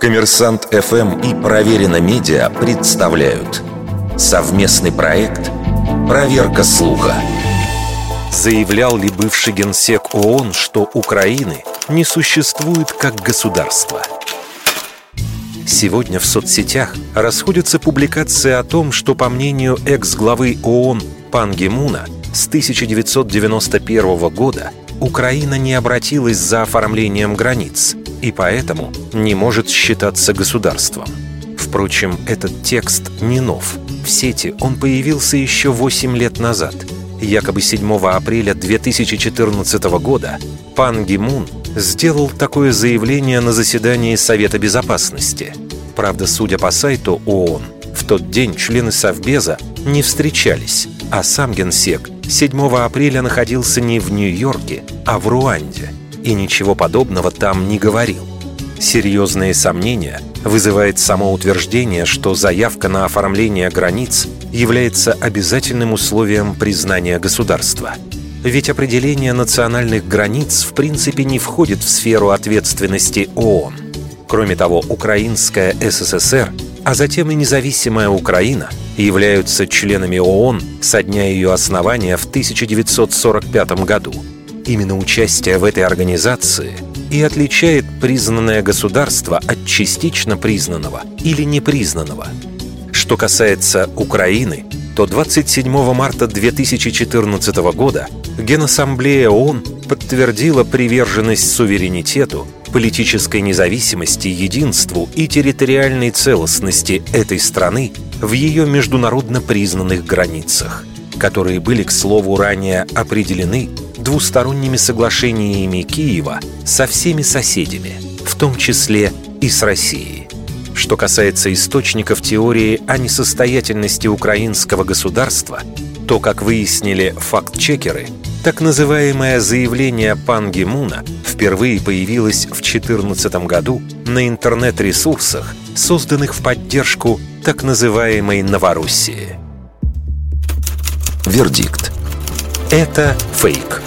Коммерсант ФМ и Проверено медиа представляют совместный проект «Проверка слуха». Заявлял ли бывший генсек ООН, что Украины не существует как государства? Сегодня в соцсетях расходятся публикации о том, что, по мнению экс-главы ООН Пан Ги Муна, с 1991 года Украина не обратилась за оформлением границ и поэтому не может считаться государством. Впрочем, этот текст не нов. В сети он появился еще 8 лет назад. Якобы 7 апреля 2014 года Пан Ги Мун сделал такое заявление на заседании Совета Безопасности. Правда, судя по сайту ООН, в тот день члены Совбеза не встречались, а сам генсек 7 апреля находился не в Нью-Йорке, а в Руанде, и ничего подобного там не говорил. Серьезные сомнения вызывает само утверждение, что заявка на оформление границ является обязательным условием признания государства. Ведь определение национальных границ в принципе не входит в сферу ответственности ООН. Кроме того, Украинская ССР, а затем и независимая Украина являются членами ООН со дня ее основания в 1945 году. Именно участие в этой организации и отличает признанное государство от частично признанного или непризнанного. Что касается Украины, то 27 марта 2014 года Генассамблея ООН подтвердила приверженность суверенитету, политической независимости, единству и территориальной целостности этой страны в ее международно признанных границах, которые были, к слову, ранее определены двусторонними соглашениями Киева со всеми соседями, в том числе и с Россией. Что касается источников теории о несостоятельности украинского государства, то, как выяснили факт-чекеры, так называемое заявление Пан Ги Муна впервые появилось в 2014 году на интернет-ресурсах, созданных в поддержку так называемой Новороссии. Вердикт. Это фейк.